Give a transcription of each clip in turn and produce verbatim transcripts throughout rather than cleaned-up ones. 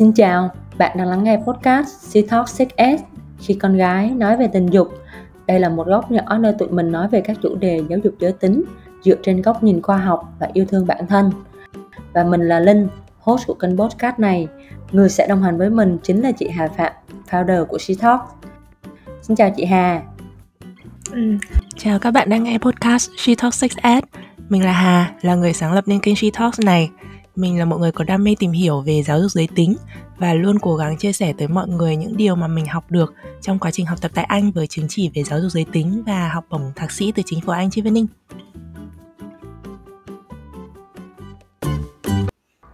Xin chào, bạn đang lắng nghe podcast She Talks sáu S khi con gái nói về tình dục. Đây là một góc nhỏ nơi tụi mình nói về các chủ đề giáo dục giới tính dựa trên góc nhìn khoa học và yêu thương bản thân. Và mình là Linh, host của kênh podcast này. Người sẽ đồng hành với mình chính là chị Hà Phạm, founder của She Talks. Xin chào chị Hà. Ừ. Chào các bạn đang nghe podcast She Talks sáu S. Mình là Hà, là người sáng lập nên kênh She Talks này. Mình là một người có đam mê tìm hiểu về giáo dục giới tính và luôn cố gắng chia sẻ tới mọi người những điều mà mình học được trong quá trình học tập tại Anh với chứng chỉ về giáo dục giới tính và học bổng thạc sĩ từ chính phủ Anh trên Vân Ninh.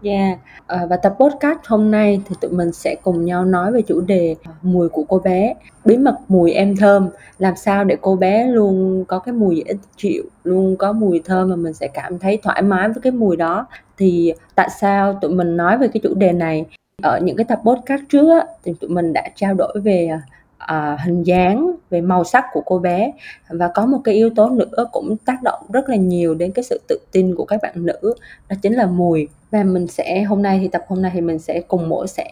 Yeah. À, và tập podcast hôm nay thì tụi mình sẽ cùng nhau nói về chủ đề mùi của cô bé, bí mật mùi em thơm, làm sao để cô bé luôn có cái mùi dễ chịu, luôn có mùi thơm mà mình sẽ cảm thấy thoải mái với cái mùi đó. Thì tại sao tụi mình nói về cái chủ đề này? Ở những cái tập podcast trước á, thì tụi mình đã trao đổi về à, hình dáng, về màu sắc của cô bé, và có một cái yếu tố nữa cũng tác động rất là nhiều đến cái sự tự tin của các bạn nữ, đó chính là mùi. Và mình sẽ hôm nay thì tập hôm nay thì mình sẽ cùng mỗi sẽ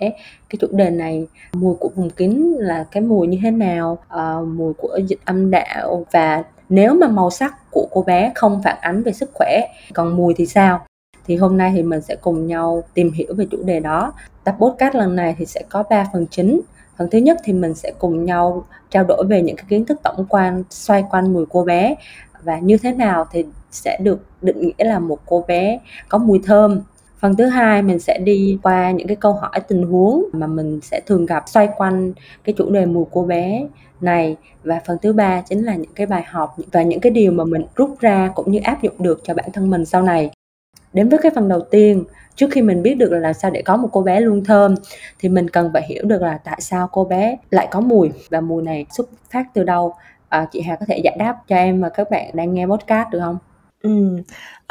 cái chủ đề này, mùi của vùng kín là cái mùi như thế nào, à, mùi của dịch âm đạo, và nếu mà màu sắc của cô bé không phản ánh về sức khỏe, còn mùi thì sao? Thì hôm nay thì mình sẽ cùng nhau tìm hiểu về chủ đề đó. Tập podcast lần này thì sẽ có ba phần chính. Phần thứ nhất thì mình sẽ cùng nhau trao đổi về những cái kiến thức tổng quan xoay quanh mùi cô bé và như thế nào thì sẽ được định nghĩa là một cô bé có mùi thơm. Phần thứ hai mình sẽ đi qua những cái câu hỏi tình huống mà mình sẽ thường gặp xoay quanh cái chủ đề mùi cô bé này. Và phần thứ ba chính là những cái bài học và những cái điều mà mình rút ra cũng như áp dụng được cho bản thân mình sau này. Đến với cái phần đầu tiên, trước khi mình biết được là làm sao để có một cô bé luôn thơm thì mình cần phải hiểu được là tại sao cô bé lại có mùi và mùi này xuất phát từ đâu. À, chị Hà có thể giải đáp cho em và các bạn đang nghe podcast được không? Ừ.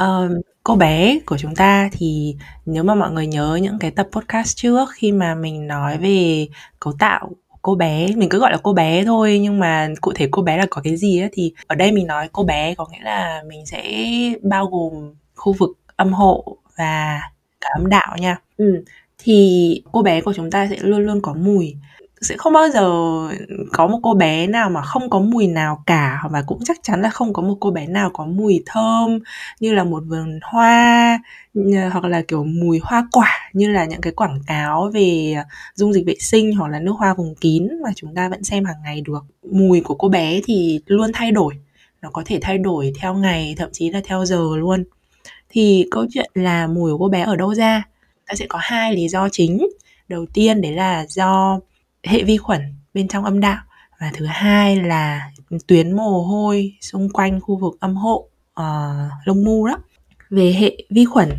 Uh, cô bé của chúng ta thì nếu mà mọi người nhớ những cái tập podcast trước khi mà mình nói về cấu tạo cô bé, mình cứ gọi là cô bé thôi, nhưng mà cụ thể cô bé là có cái gì ấy, thì ở đây mình nói cô bé có nghĩa là mình sẽ bao gồm khu vực âm hộ và cả âm đạo nha. Ừ. Thì cô bé của chúng ta sẽ luôn luôn có mùi. Sẽ không bao giờ có một cô bé nào mà không có mùi nào cả, và cũng chắc chắn là không có một cô bé nào có mùi thơm như là một vườn hoa, hoặc là kiểu mùi hoa quả như là những cái quảng cáo về dung dịch vệ sinh hoặc là nước hoa vùng kín mà chúng ta vẫn xem hàng ngày được. Mùi của cô bé thì luôn thay đổi, nó có thể thay đổi theo ngày, thậm chí là theo giờ luôn. Thì câu chuyện là mùi của cô bé ở đâu ra? Ta sẽ có hai lý do chính. Đầu tiên đấy là do hệ vi khuẩn bên trong âm đạo, và thứ hai là tuyến mồ hôi xung quanh khu vực âm hộ, uh, lông mu đó. Về hệ vi khuẩn,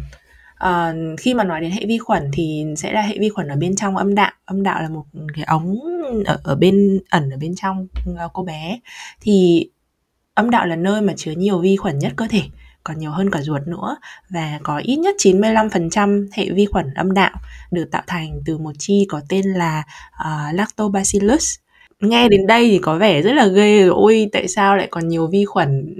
uh, khi mà nói đến hệ vi khuẩn thì sẽ là hệ vi khuẩn ở bên trong âm đạo. Âm đạo là một cái ống ở, ở bên ẩn ở bên trong cô bé. Thì âm đạo là nơi mà chứa nhiều vi khuẩn nhất cơ thể, còn nhiều hơn cả ruột nữa, và có ít nhất chín mươi lăm phần trăm hệ vi khuẩn âm đạo được tạo thành từ một chi có tên là uh, Lactobacillus. Nghe đến đây thì có vẻ rất là ghê rồi, ôi tại sao lại còn nhiều vi khuẩn,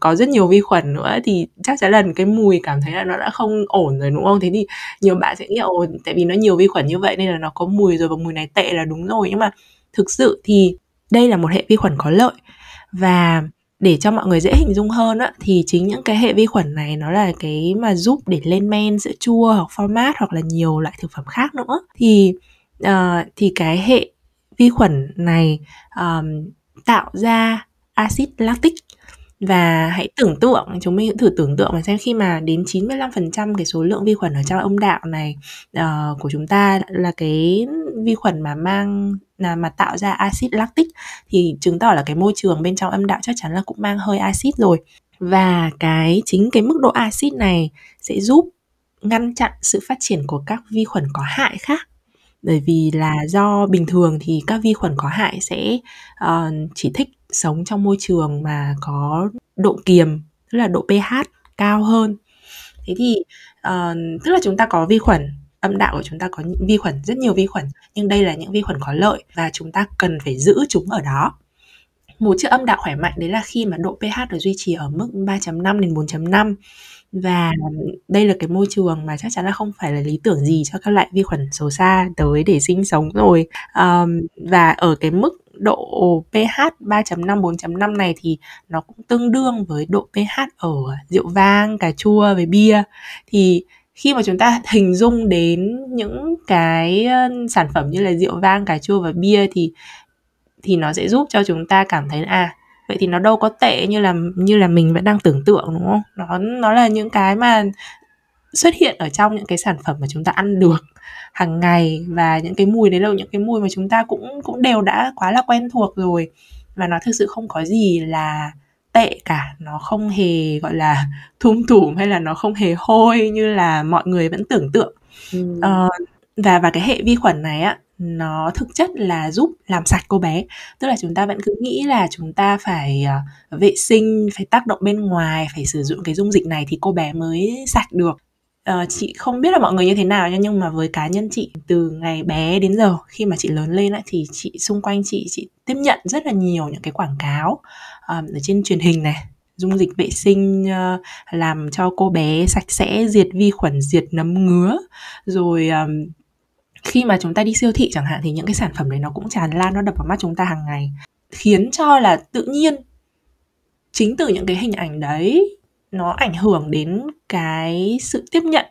có rất nhiều vi khuẩn nữa, thì chắc chắn là cái mùi cảm thấy là nó đã không ổn rồi đúng không? Thế thì nhiều bạn sẽ nghĩ ồ, tại vì nó nhiều vi khuẩn như vậy nên là nó có mùi rồi, và mùi này tệ là đúng rồi. Nhưng mà thực sự thì đây là một hệ vi khuẩn có lợi, và để cho mọi người dễ hình dung hơn á, thì chính những cái hệ vi khuẩn này nó là cái mà giúp để lên men sữa chua hoặc format hoặc là nhiều loại thực phẩm khác nữa. Thì uh, thì cái hệ vi khuẩn này um, tạo ra acid lactic, và hãy tưởng tượng, chúng mình thử tưởng tượng mà xem khi mà đến chín mươi lăm phần trăm cái số lượng vi khuẩn ở trong âm đạo này uh, của chúng ta là cái vi khuẩn mà mang là mà tạo ra acid lactic, thì chứng tỏ là cái môi trường bên trong âm đạo chắc chắn là cũng mang hơi acid rồi. Và cái chính cái mức độ acid này sẽ giúp ngăn chặn sự phát triển của các vi khuẩn có hại khác. Bởi vì là do bình thường thì các vi khuẩn có hại sẽ uh, chỉ thích sống trong môi trường mà có độ kiềm, tức là độ pH cao hơn. Thế thì uh, tức là chúng ta có vi khuẩn, âm đạo của chúng ta có vi khuẩn, rất nhiều vi khuẩn, nhưng đây là những vi khuẩn có lợi và chúng ta cần phải giữ chúng ở đó. Một chiếc âm đạo khỏe mạnh đấy là khi mà độ pH được duy trì ở mức ba chấm năm đến bốn chấm năm. Và đây là cái môi trường mà chắc chắn là không phải là lý tưởng gì cho các loại vi khuẩn xấu xa tới để sinh sống rồi. Ờm, và ở cái mức độ pH ba chấm năm, bốn chấm năm này thì nó cũng tương đương với độ pH ở rượu vang, cà chua với bia. Thì khi mà chúng ta hình dung đến những cái sản phẩm như là rượu vang, cà chua và bia thì thì nó sẽ giúp cho chúng ta cảm thấy là à, vậy thì nó đâu có tệ như là như là mình vẫn đang tưởng tượng, đúng không? Nó nó là những cái mà xuất hiện ở trong những cái sản phẩm mà chúng ta ăn được hàng ngày, và những cái mùi đấy là những cái mùi mà chúng ta cũng cũng đều đã quá là quen thuộc rồi, và nó thực sự không có gì là tệ cả, nó không hề gọi là thum thủm hay là nó không hề hôi như là mọi người vẫn tưởng tượng. Ừ. Ờ, và và cái hệ vi khuẩn này á, nó thực chất là giúp làm sạch cô bé. Tức là chúng ta vẫn cứ nghĩ là chúng ta phải uh, vệ sinh, phải tác động bên ngoài, phải sử dụng cái dung dịch này thì cô bé mới sạch được. Uh, chị không biết là mọi người như thế nào, nhưng mà với cá nhân chị, từ ngày bé đến giờ khi mà chị lớn lên ấy, thì chị xung quanh chị chị tiếp nhận rất là nhiều những cái quảng cáo um, ở trên truyền hình này, dung dịch vệ sinh uh, làm cho cô bé sạch sẽ, diệt vi khuẩn, diệt nấm ngứa. Rồi um, khi mà chúng ta đi siêu thị chẳng hạn thì những cái sản phẩm đấy nó cũng tràn lan, nó đập vào mắt chúng ta hàng ngày, khiến cho là tự nhiên chính từ những cái hình ảnh đấy nó ảnh hưởng đến cái sự tiếp nhận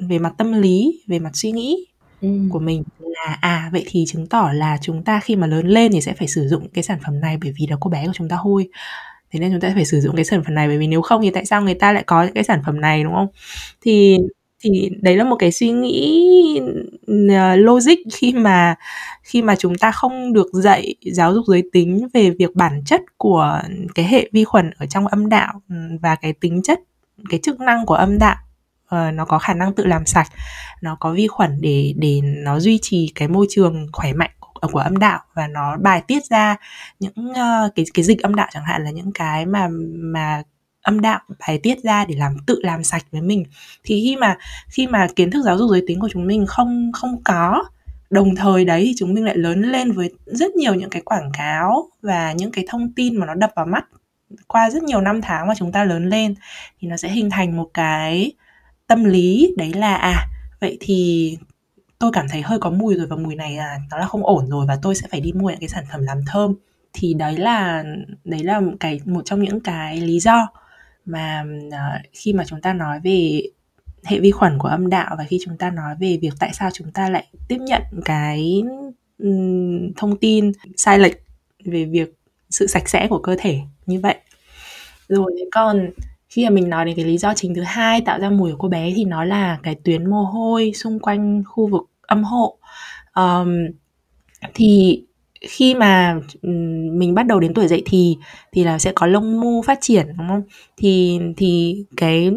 về mặt tâm lý, về mặt suy nghĩ ừ. của mình là à, vậy thì chứng tỏ là chúng ta khi mà lớn lên thì sẽ phải sử dụng cái sản phẩm này bởi vì là cô bé của chúng ta hôi, thế nên chúng ta phải sử dụng cái sản phẩm này, bởi vì nếu không thì tại sao người ta lại có những cái sản phẩm này, đúng không? Thì thì đấy là một cái suy nghĩ logic khi mà khi mà chúng ta không được dạy giáo dục giới tính về việc bản chất của cái hệ vi khuẩn ở trong âm đạo và cái tính chất, cái chức năng của âm đạo. Uh, nó có khả năng tự làm sạch, nó có vi khuẩn để để nó duy trì cái môi trường khỏe mạnh của, của âm đạo, và nó bài tiết ra những uh, cái cái dịch âm đạo chẳng hạn, là những cái mà mà âm đạo bài tiết ra để làm tự làm sạch với mình. Thì khi mà khi mà kiến thức giáo dục giới tính của chúng mình không không có, đồng thời đấy thì chúng mình lại lớn lên với rất nhiều những cái quảng cáo và những cái thông tin mà nó đập vào mắt qua rất nhiều năm tháng mà chúng ta lớn lên, thì nó sẽ hình thành một cái tâm lý đấy là à, vậy thì tôi cảm thấy hơi có mùi rồi, và mùi này là nó là không ổn rồi, và tôi sẽ phải đi mua những cái sản phẩm làm thơm. Thì đấy là đấy là một cái một trong những cái lý do mà uh, khi mà chúng ta nói về hệ vi khuẩn của âm đạo, và khi chúng ta nói về việc tại sao chúng ta lại tiếp nhận cái um, thông tin sai lệch về việc sự sạch sẽ của cơ thể như vậy. Rồi còn khi mà mình nói đến cái lý do chính thứ hai tạo ra mùi của cô bé thì nó là cái tuyến mồ hôi xung quanh khu vực âm hộ. Um, thì khi mà mình bắt đầu đến tuổi dậy thì thì là sẽ có lông mu phát triển, đúng không? Thì thì cái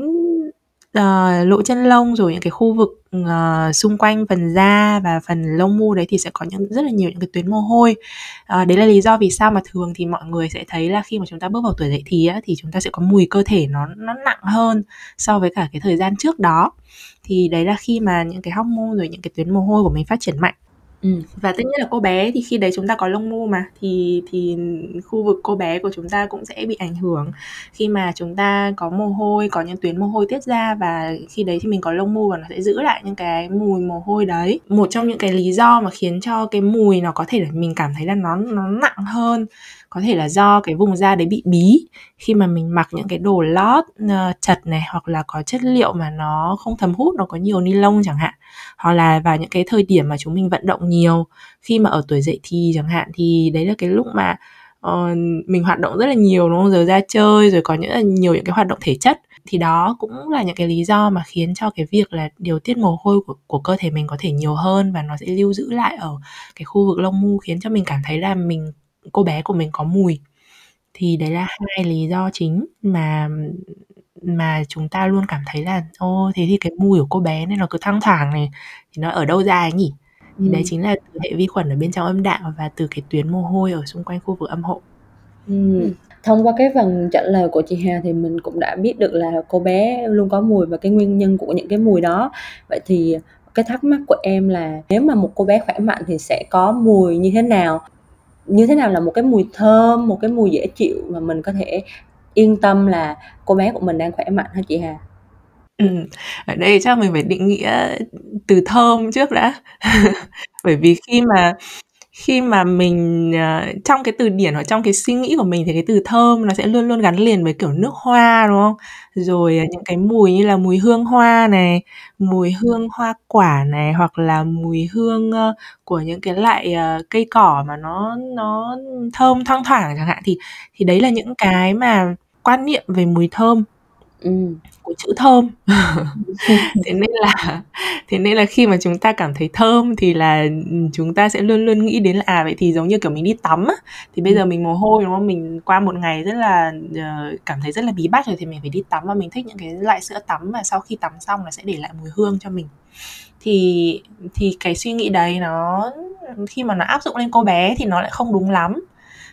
uh, lỗ chân lông rồi những cái khu vực uh, xung quanh phần da và phần lông mu đấy thì sẽ có những rất là nhiều những cái tuyến mồ hôi. Uh, đấy là lý do vì sao mà thường thì mọi người sẽ thấy là khi mà chúng ta bước vào tuổi dậy thì á, thì chúng ta sẽ có mùi cơ thể nó nó nặng hơn so với cả cái thời gian trước đó. Thì đấy là khi mà những cái hormone rồi những cái tuyến mồ hôi của mình phát triển mạnh. Ừ. Và tất nhiên là cô bé thì khi đấy chúng ta có lông mu mà thì thì khu vực cô bé của chúng ta cũng sẽ bị ảnh hưởng khi mà chúng ta có mồ hôi, có những tuyến mồ hôi tiết ra, và khi đấy thì mình có lông mu và nó sẽ giữ lại những cái mùi mồ hôi đấy. Một trong những cái lý do mà khiến cho cái mùi nó có thể là mình cảm thấy là nó nó nặng hơn có thể là do cái vùng da đấy bị bí khi mà mình mặc những cái đồ lót uh, chật này, hoặc là có chất liệu mà nó không thấm hút, nó có nhiều ni lông chẳng hạn, hoặc là vào những cái thời điểm mà chúng mình vận động nhiều khi mà ở tuổi dậy thì chẳng hạn, thì đấy là cái lúc mà uh, mình hoạt động rất là nhiều, đúng không? Giờ ra chơi rồi có những nhiều những cái hoạt động thể chất, thì đó cũng là những cái lý do mà khiến cho cái việc là điều tiết mồ hôi của, của cơ thể mình có thể nhiều hơn, và nó sẽ lưu giữ lại ở cái khu vực lông mu, khiến cho mình cảm thấy là mình cô bé của mình có mùi. Thì đấy là hai lý do chính mà mà chúng ta luôn cảm thấy là ô, thế thì cái mùi của cô bé này nó cứ thoang thoảng này, thì nó ở đâu ra ấy nhỉ? Thì ừ. đấy chính là từ hệ vi khuẩn ở bên trong âm đạo và từ cái tuyến mồ hôi ở xung quanh khu vực âm hộ. Ừ. Thông qua cái phần trả lời của chị Hà thì mình cũng đã biết được là cô bé luôn có mùi và cái nguyên nhân của những cái mùi đó. Vậy thì cái thắc mắc của em là nếu mà một cô bé khỏe mạnh thì sẽ có mùi như thế nào? Như thế nào là một cái mùi thơm, một cái mùi dễ chịu mà mình có thể yên tâm là cô bé của mình đang khỏe mạnh hả chị Hà? Ừ. Ở đây chắc mình phải định nghĩa từ thơm trước đã. Bởi vì khi mà khi mà mình à, trong cái từ điển hoặc trong cái suy nghĩ của mình thì cái từ thơm nó sẽ luôn luôn gắn liền với kiểu nước hoa, đúng không? Rồi à, những cái mùi như là mùi hương hoa này, mùi hương hoa quả này, hoặc là mùi hương ờ, của những cái loại ờ, cây cỏ mà nó nó thơm thoang thoảng chẳng hạn, thì thì đấy là những cái mà quan niệm về mùi thơm Ừ. của chữ thơm. Thế nên là thế nên là khi mà chúng ta cảm thấy thơm thì là ừ, chúng ta sẽ luôn luôn nghĩ đến là à vậy thì giống như kiểu mình đi tắm á, thì bây Ừ. giờ mình mồ hôi đúng không, mình qua một ngày rất là ờ, cảm thấy rất là bí bách rồi thì mình phải đi tắm, và mình thích những cái loại sữa tắm mà sau khi tắm xong là sẽ để lại mùi hương cho mình. Thì thì cái suy nghĩ đấy nó khi mà nó áp dụng lên cô bé thì nó lại không đúng lắm,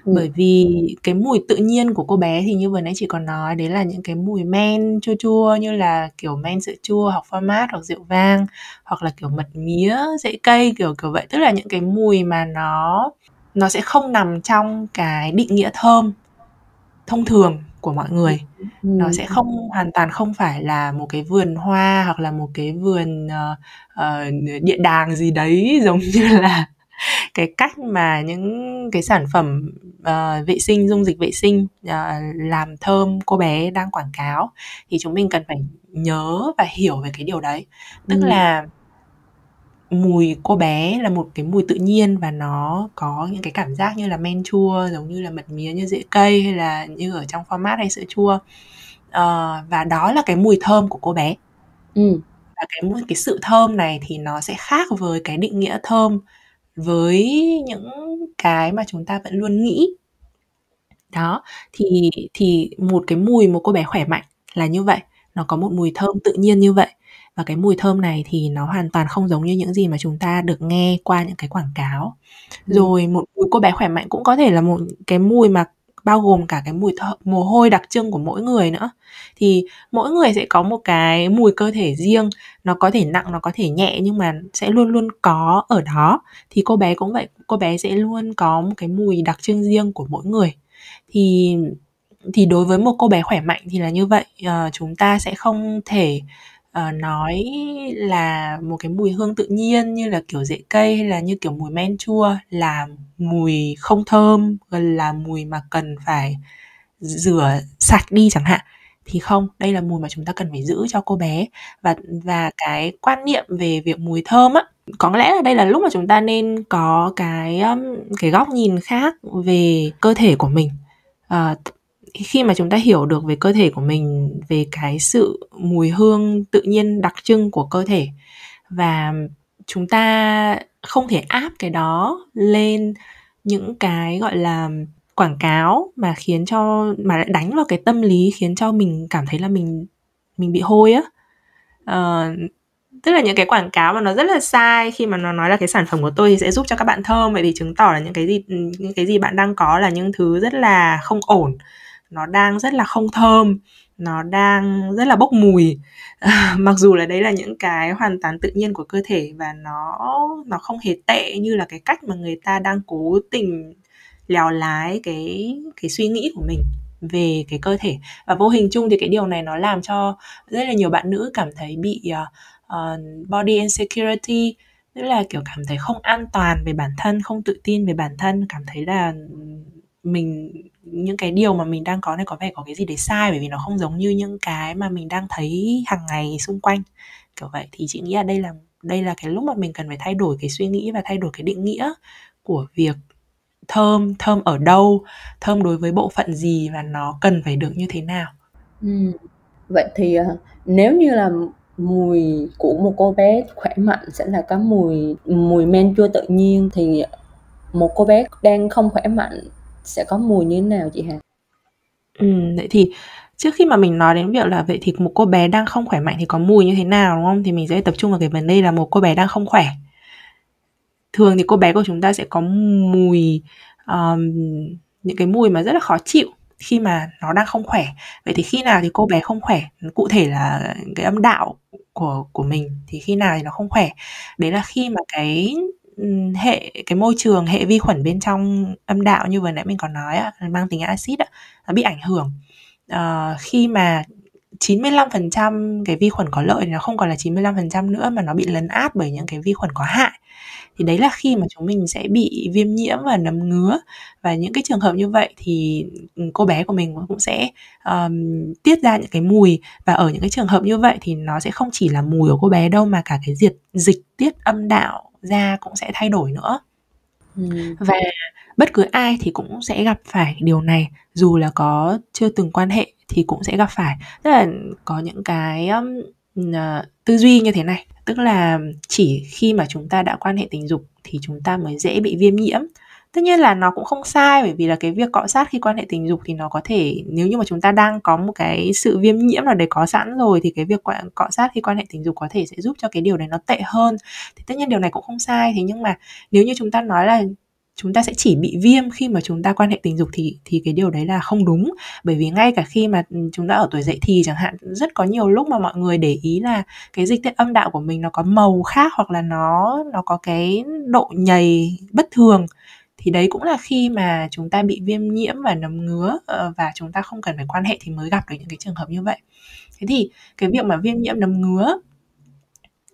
bởi Ừ. vì cái mùi tự nhiên của cô bé thì như vừa nãy chị còn nói, đấy là những cái mùi men chua chua như là kiểu men sữa chua hoặc pha mát hoặc rượu vang hoặc là kiểu mật mía, rễ cây, kiểu kiểu vậy, tức là những cái mùi mà nó nó sẽ không nằm trong cái định nghĩa thơm thông thường của mọi người. Nó Ừ. sẽ không hoàn toàn không phải là một cái vườn hoa hoặc là một cái vườn ờ, ờ, địa đàng gì đấy, giống như là cái cách mà những cái sản phẩm ờ, vệ sinh, dung dịch vệ sinh ờ, làm thơm cô bé đang quảng cáo, thì chúng mình cần phải nhớ và hiểu về cái điều đấy, tức Ừ. là mùi cô bé là một cái mùi tự nhiên và nó có những cái cảm giác như là men chua, giống như là mật mía, như rễ cây, hay là như ở trong format hay sữa chua. Ờ, và đó là cái mùi thơm của cô bé, Ừ. và cái mùi- cái sự thơm này thì nó sẽ khác với cái định nghĩa thơm với những cái mà chúng ta vẫn luôn nghĩ đó. Thì thì một cái mùi một cô bé khỏe mạnh là như vậy, nó có một mùi thơm tự nhiên như vậy, và cái mùi thơm này thì nó hoàn toàn không giống như những gì mà chúng ta được nghe qua những cái quảng cáo. Ừ. Rồi một mùi cô bé khỏe mạnh cũng có thể là một cái mùi mà bao gồm cả cái mùi thơ, mồ hôi đặc trưng của mỗi người nữa, thì mỗi người sẽ có một cái mùi cơ thể riêng, nó có thể nặng, nó có thể nhẹ, nhưng mà sẽ luôn luôn có ở đó. Thì cô bé cũng vậy, cô bé sẽ luôn có một cái mùi đặc trưng riêng của mỗi người. Thì thì đối với một cô bé khỏe mạnh thì là như vậy. Ờ, chúng ta sẽ không thể ờ, nói là một cái mùi hương tự nhiên như là kiểu rễ cây hay là như kiểu mùi men chua là mùi không thơm, gần là mùi mà cần phải rửa sạch đi chẳng hạn, thì không, đây là mùi mà chúng ta cần phải giữ cho cô bé. Và và cái quan niệm về việc mùi thơm á, có lẽ là đây là lúc mà chúng ta nên có cái um, cái góc nhìn khác về cơ thể của mình. Ờ, Khi mà chúng ta hiểu được về cơ thể của mình, về cái sự mùi hương tự nhiên đặc trưng của cơ thể, và chúng ta không thể áp cái đó lên những cái gọi là quảng cáo mà khiến cho mà lại đánh vào cái tâm lý khiến cho mình cảm thấy là mình mình bị hôi á. Ờ, Tức là những cái quảng cáo mà nó rất là sai, khi mà nó nói là cái sản phẩm của tôi thì sẽ giúp cho các bạn thơm, vậy thì chứng tỏ là những cái gì những cái gì bạn đang có là những thứ rất là không ổn, nó đang rất là không thơm, nó đang rất là bốc mùi. Mặc dù là đấy là những cái hoàn toàn tự nhiên của cơ thể, và nó nó không hề tệ như là cái cách mà người ta đang cố tình lèo lái cái cái suy nghĩ của mình về cái cơ thể. Và vô hình chung thì cái điều này nó làm cho rất là nhiều bạn nữ cảm thấy bị ờ, ờ, body insecurity, tức là kiểu cảm thấy không an toàn về bản thân, không tự tin về bản thân, cảm thấy là mình những cái điều mà mình đang có này có vẻ có cái gì đấy sai, bởi vì nó không giống như những cái mà mình đang thấy hàng ngày xung quanh, kiểu vậy. Thì chị nghĩ là đây là đây là cái lúc mà mình cần phải thay đổi cái suy nghĩ và thay đổi cái định nghĩa của việc thơm thơm ở đâu, thơm đối với bộ phận gì, và nó cần phải được như thế nào. Ừ. Vậy thì à, nếu như là mùi của một cô bé khỏe mạnh sẽ là cái mùi mùi men chua tự nhiên, thì một cô bé đang không khỏe mạnh sẽ có mùi như thế nào chị Hà? Ừ, vậy thì trước khi mà mình nói đến việc là vậy thì một cô bé đang không khỏe mạnh thì có mùi như thế nào, đúng không? Thì mình sẽ tập trung vào cái vấn đề là một cô bé đang không khỏe. Thường thì cô bé của chúng ta sẽ có mùi um, những cái mùi mà rất là khó chịu khi mà nó đang không khỏe. Vậy thì khi nào thì cô bé không khỏe? Cụ thể là cái âm đạo của của mình thì khi nào thì nó không khỏe? Đấy là khi mà cái ừm, hệ cái môi trường, hệ vi khuẩn bên trong âm đạo như vừa nãy mình còn nói á, mang tính axit á, nó bị ảnh hưởng. Ờ, khi mà chín mươi lăm phần trăm cái vi khuẩn có lợi thì nó không còn là chín mươi lăm phần trăm nữa, mà nó bị lấn át bởi những cái vi khuẩn có hại. Thì đấy là khi mà chúng mình sẽ bị viêm nhiễm và nấm ngứa. Và những cái trường hợp như vậy thì cô bé của mình cũng sẽ um, tiết ra những cái mùi. Và ở những cái trường hợp như vậy thì nó sẽ không chỉ là mùi của cô bé đâu, mà cả cái diệt, dịch tiết âm đạo ra cũng sẽ thay đổi nữa. ừ. Và bất cứ ai thì cũng sẽ gặp phải điều này, dù là có chưa từng quan hệ thì cũng sẽ gặp phải. Tức là có những cái um, tư duy như thế này, tức là chỉ khi mà chúng ta đã quan hệ tình dục thì chúng ta mới dễ bị viêm nhiễm. Tất nhiên là nó cũng không sai, bởi vì là cái việc cọ sát khi quan hệ tình dục thì nó có thể, nếu như mà chúng ta đang có một cái sự viêm nhiễm nào đấy có sẵn rồi, thì cái việc cọ sát khi quan hệ tình dục có thể sẽ giúp cho cái điều đấy nó tệ hơn. Thì tất nhiên điều này cũng không sai. Thế nhưng mà nếu như chúng ta nói là chúng ta sẽ chỉ bị viêm khi mà chúng ta quan hệ tình dục thì, thì cái điều đấy là không đúng. Bởi vì ngay cả khi mà chúng ta ở tuổi dậy thì chẳng hạn, rất có nhiều lúc mà mọi người để ý là cái dịch tiết âm đạo của mình nó có màu khác, hoặc là nó, nó có cái độ nhầy bất thường. Thì đấy cũng là khi mà chúng ta bị viêm nhiễm và nấm ngứa, và chúng ta không cần phải quan hệ thì mới gặp được những cái trường hợp như vậy. Thế thì cái việc mà viêm nhiễm nấm ngứa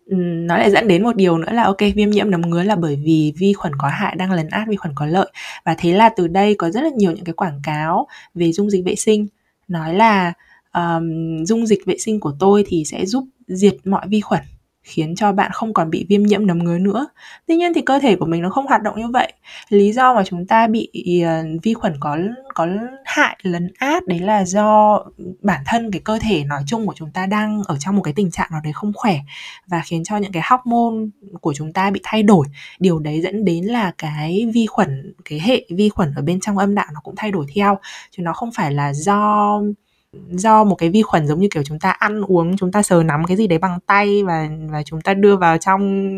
nó lại dẫn đến một điều nữa là ok, viêm nhiễm nấm ngứa là bởi vì vi khuẩn có hại đang lấn át vi khuẩn có lợi. Và thế là từ đây có rất là nhiều những cái quảng cáo về dung dịch vệ sinh, nói là um, dung dịch vệ sinh của tôi thì sẽ giúp diệt mọi vi khuẩn, khiến cho bạn không còn bị viêm nhiễm nấm ngứa nữa. Tuy nhiên thì cơ thể của mình nó không hoạt động như vậy. Lý do mà chúng ta bị uh, vi khuẩn có, có hại lấn át đấy là do bản thân cái cơ thể nói chung của chúng ta đang ở trong một cái tình trạng nào đấy không khỏe, và khiến cho những cái hormone của chúng ta bị thay đổi. Điều đấy dẫn đến là cái vi khuẩn, cái hệ vi khuẩn ở bên trong âm đạo nó cũng thay đổi theo, chứ nó không phải là do... do một cái vi khuẩn giống như kiểu chúng ta ăn uống, chúng ta sờ nắm cái gì đấy bằng tay và, và chúng ta đưa vào trong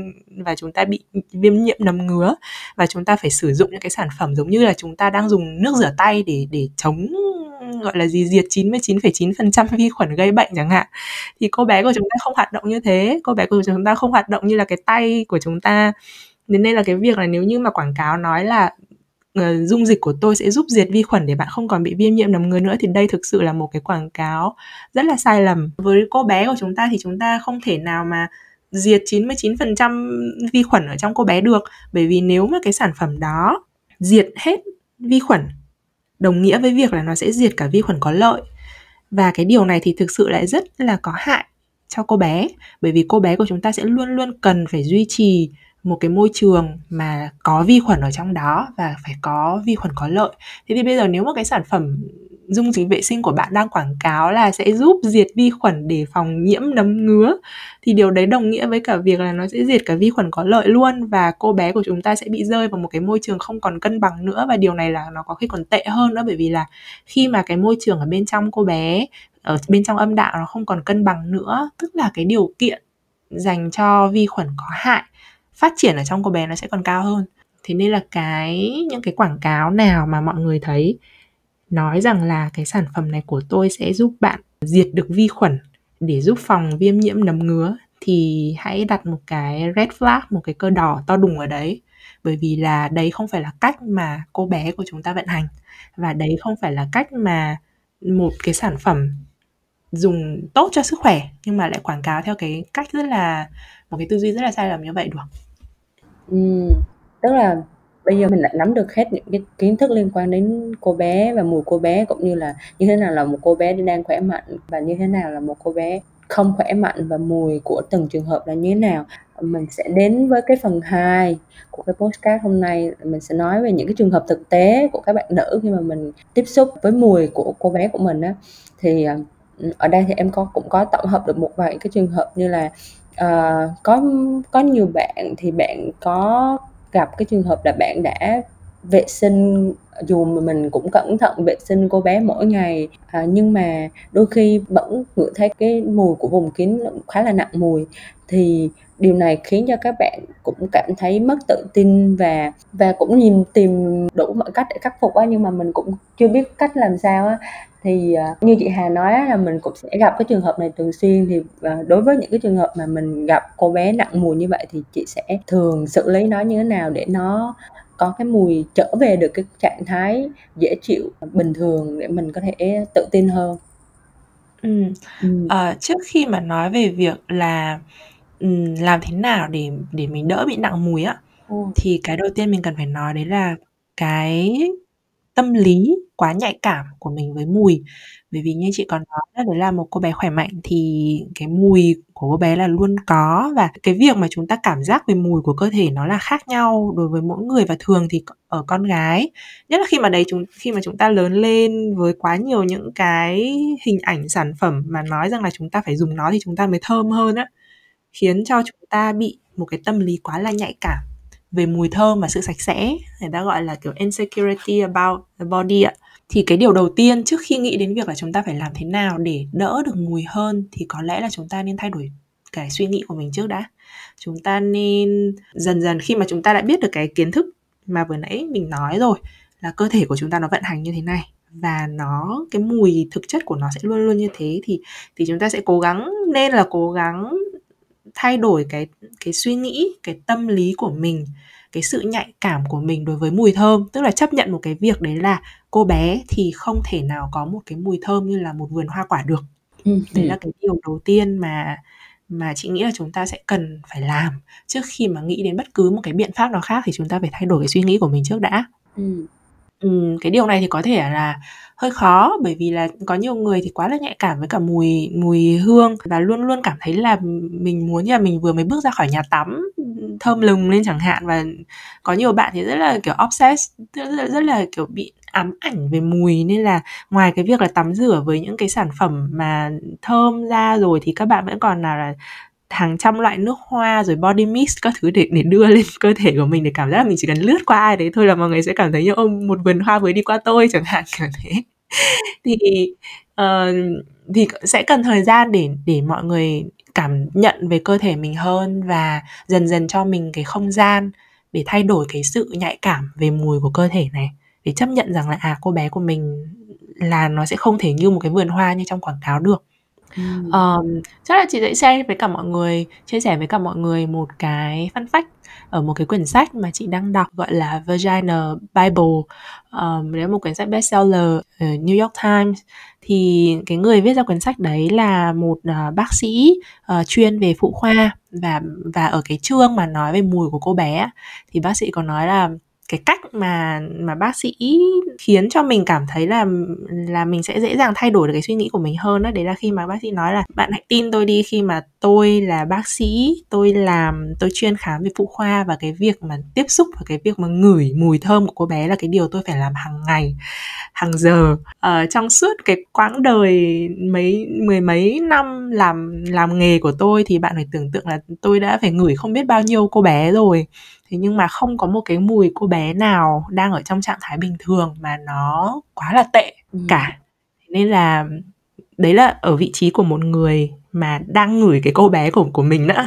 và chúng ta bị viêm nhiễm nấm ngứa, và chúng ta phải sử dụng những cái sản phẩm giống như là chúng ta đang dùng nước rửa tay để, để chống, gọi là gì, diệt chín mươi chín phẩy chín phần trăm vi khuẩn gây bệnh chẳng hạn. Thì cô bé của chúng ta không hoạt động như thế, cô bé của chúng ta không hoạt động như là cái tay của chúng ta. Nên là cái việc là nếu như mà quảng cáo nói là dung dịch của tôi sẽ giúp diệt vi khuẩn để bạn không còn bị viêm nhiễm nấm ngứa nữa, thì đây thực sự là một cái quảng cáo rất là sai lầm. Với cô bé của chúng ta thì chúng ta không thể nào mà diệt chín mươi chín phần trăm vi khuẩn ở trong cô bé được, bởi vì nếu mà cái sản phẩm đó diệt hết vi khuẩn, đồng nghĩa với việc là nó sẽ diệt cả vi khuẩn có lợi. Và cái điều này thì thực sự lại rất là có hại cho cô bé, bởi vì cô bé của chúng ta sẽ luôn luôn cần phải duy trì một cái môi trường mà có vi khuẩn ở trong đó, và phải có vi khuẩn có lợi. Thế thì bây giờ nếu mà cái sản phẩm dung dịch vệ sinh của bạn đang quảng cáo là sẽ giúp diệt vi khuẩn để phòng nhiễm nấm ngứa, thì điều đấy đồng nghĩa với cả việc là nó sẽ diệt cả vi khuẩn có lợi luôn, và cô bé của chúng ta sẽ bị rơi vào một cái môi trường không còn cân bằng nữa. Và điều này là nó có khi còn tệ hơn nữa, bởi vì là khi mà cái môi trường ở bên trong cô bé, ở bên trong âm đạo nó không còn cân bằng nữa, tức là cái điều kiện dành cho vi khuẩn có hại phát triển ở trong cô bé nó sẽ còn cao hơn. Thế nên là cái những cái quảng cáo nào mà mọi người thấy nói rằng là cái sản phẩm này của tôi sẽ giúp bạn diệt được vi khuẩn để giúp phòng viêm nhiễm nấm ngứa, thì hãy đặt một cái red flag, một cái cờ đỏ to đùng ở đấy. Bởi vì là đấy không phải là cách mà cô bé của chúng ta vận hành, và đấy không phải là cách mà một cái sản phẩm dùng tốt cho sức khỏe nhưng mà lại quảng cáo theo cái cách rất là, một cái tư duy rất là sai lầm như vậy được. Ừ, tức là bây giờ mình đã nắm được hết những cái kiến thức liên quan đến cô bé và mùi cô bé, cũng như là như thế nào là một cô bé đang khỏe mạnh và như thế nào là một cô bé không khỏe mạnh, và mùi của từng trường hợp là như thế nào. Mình sẽ đến với cái phần hai của cái podcast hôm nay. Mình sẽ nói về những cái trường hợp thực tế của các bạn nữ khi mà mình tiếp xúc với mùi của cô bé của mình á. Thì ở đây thì em có, cũng có tổng hợp được một vài cái trường hợp, như là Uh, có có nhiều bạn thì bạn có gặp cái trường hợp là bạn đã vệ sinh, dù mình cũng cẩn thận vệ sinh cô bé mỗi ngày, uh, nhưng mà đôi khi vẫn ngửi thấy cái mùi của vùng kín khá là nặng mùi. Thì điều này khiến cho các bạn cũng cảm thấy mất tự tin và và cũng nhìn tìm đủ mọi cách để khắc phục á, nhưng mà mình cũng chưa biết cách làm sao á. Thì uh, như chị Hà nói là mình cũng sẽ gặp cái trường hợp này thường xuyên. Thì uh, đối với những cái trường hợp mà mình gặp cô bé nặng mùi như vậy thì chị sẽ thường xử lý nó như thế nào để nó có cái mùi trở về được cái trạng thái dễ chịu bình thường để mình có thể tự tin hơn? Ừm, Ừ. ờ, Trước khi mà nói về việc là ừm, làm thế nào để để mình đỡ bị nặng mùi á, Ồ. thì cái đầu tiên mình cần phải nói đấy là cái tâm lý quá nhạy cảm của mình với mùi. Bởi vì như chị còn nói là đấy là một cô bé khỏe mạnh thì cái mùi của cô bé là luôn có, và cái việc mà chúng ta cảm giác về mùi của cơ thể nó là khác nhau đối với mỗi người. Và thường thì ở con gái, nhất là khi mà đấy chúng khi mà chúng ta lớn lên với quá nhiều những cái hình ảnh sản phẩm mà nói rằng là chúng ta phải dùng nó thì chúng ta mới thơm hơn á, khiến cho chúng ta bị một cái tâm lý quá là nhạy cảm về mùi thơm và sự sạch sẽ, người ta gọi là kiểu insecurity about the body ạ. Thì cái điều đầu tiên trước khi nghĩ đến việc là chúng ta phải làm thế nào để đỡ được mùi hơn thì có lẽ là chúng ta nên thay đổi cái suy nghĩ của mình trước đã. Chúng ta nên dần dần, khi mà chúng ta đã biết được cái kiến thức mà vừa nãy mình nói rồi, là cơ thể của chúng ta nó vận hành như thế này và nó cái mùi thực chất của nó sẽ luôn luôn như thế, thì thì chúng ta sẽ cố gắng, nên là cố gắng thay đổi cái cái suy nghĩ, cái tâm lý của mình, cái sự nhạy cảm của mình đối với mùi thơm, tức là chấp nhận một cái việc đấy là cô bé thì không thể nào có một cái mùi thơm như là một vườn hoa quả được. Ừ. Đấy Ừ. là cái điều đầu tiên mà mà chị nghĩ là chúng ta sẽ cần phải làm trước khi mà nghĩ đến bất cứ một cái biện pháp nào khác, thì chúng ta phải thay đổi cái suy nghĩ của mình trước đã. Ừ. Ừm, cái điều này thì có thể là hơi khó, bởi vì là có nhiều người thì quá là nhạy cảm với cả mùi mùi hương và luôn luôn cảm thấy là mình muốn, như là mình vừa mới bước ra khỏi nhà tắm thơm lừng lên chẳng hạn. Và có nhiều bạn thì rất là kiểu obsessed, rất là, rất là kiểu bị ám ảnh về mùi, nên là ngoài cái việc là tắm rửa với những cái sản phẩm mà thơm ra rồi thì các bạn vẫn còn là, là hàng trăm loại nước hoa rồi body mist các thứ để để đưa lên cơ thể của mình, để cảm giác là mình chỉ cần lướt qua ai đấy thôi là mọi người sẽ cảm thấy như ông một vườn hoa mới đi qua tôi chẳng hạn, kiểu thế. Thì ờ, thì sẽ cần thời gian để để mọi người cảm nhận về cơ thể mình hơn và dần dần cho mình cái không gian để thay đổi cái sự nhạy cảm về mùi của cơ thể này, để chấp nhận rằng là à, cô bé của mình là nó sẽ không thể như một cái vườn hoa như trong quảng cáo được. Ừ. Ờm, Chắc là chị sẽ share với cả mọi người, chia sẻ với cả mọi người một cái fun fact ở một cái quyển sách mà chị đang đọc gọi là Vagina Bible. Ờm, đấy là một quyển sách bestseller ở New York Times. Thì cái người viết ra quyển sách đấy là một à, bác sĩ ờ, chuyên về phụ khoa, và và ở cái chương mà nói về mùi của cô bé á, thì bác sĩ có nói là cái cách mà mà bác sĩ khiến cho mình cảm thấy là là mình sẽ dễ dàng thay đổi được cái suy nghĩ của mình hơn đó, đấy là khi mà bác sĩ nói là bạn hãy tin tôi đi, khi mà tôi là bác sĩ, tôi làm tôi chuyên khám về phụ khoa, và cái việc mà tiếp xúc và cái việc mà ngửi mùi thơm của cô bé là cái điều tôi phải làm hàng ngày, hàng giờ, ờ, trong suốt cái quãng đời mấy mười mấy năm làm làm nghề của tôi, thì bạn phải tưởng tượng là tôi đã phải ngửi không biết bao nhiêu cô bé rồi, thế nhưng mà không có một cái mùi cô bé nào đang ở trong trạng thái bình thường mà nó quá là tệ Ừ. cả. Thế nên là đấy là ở vị trí của một người mà đang ngửi cái cô bé của của mình nữa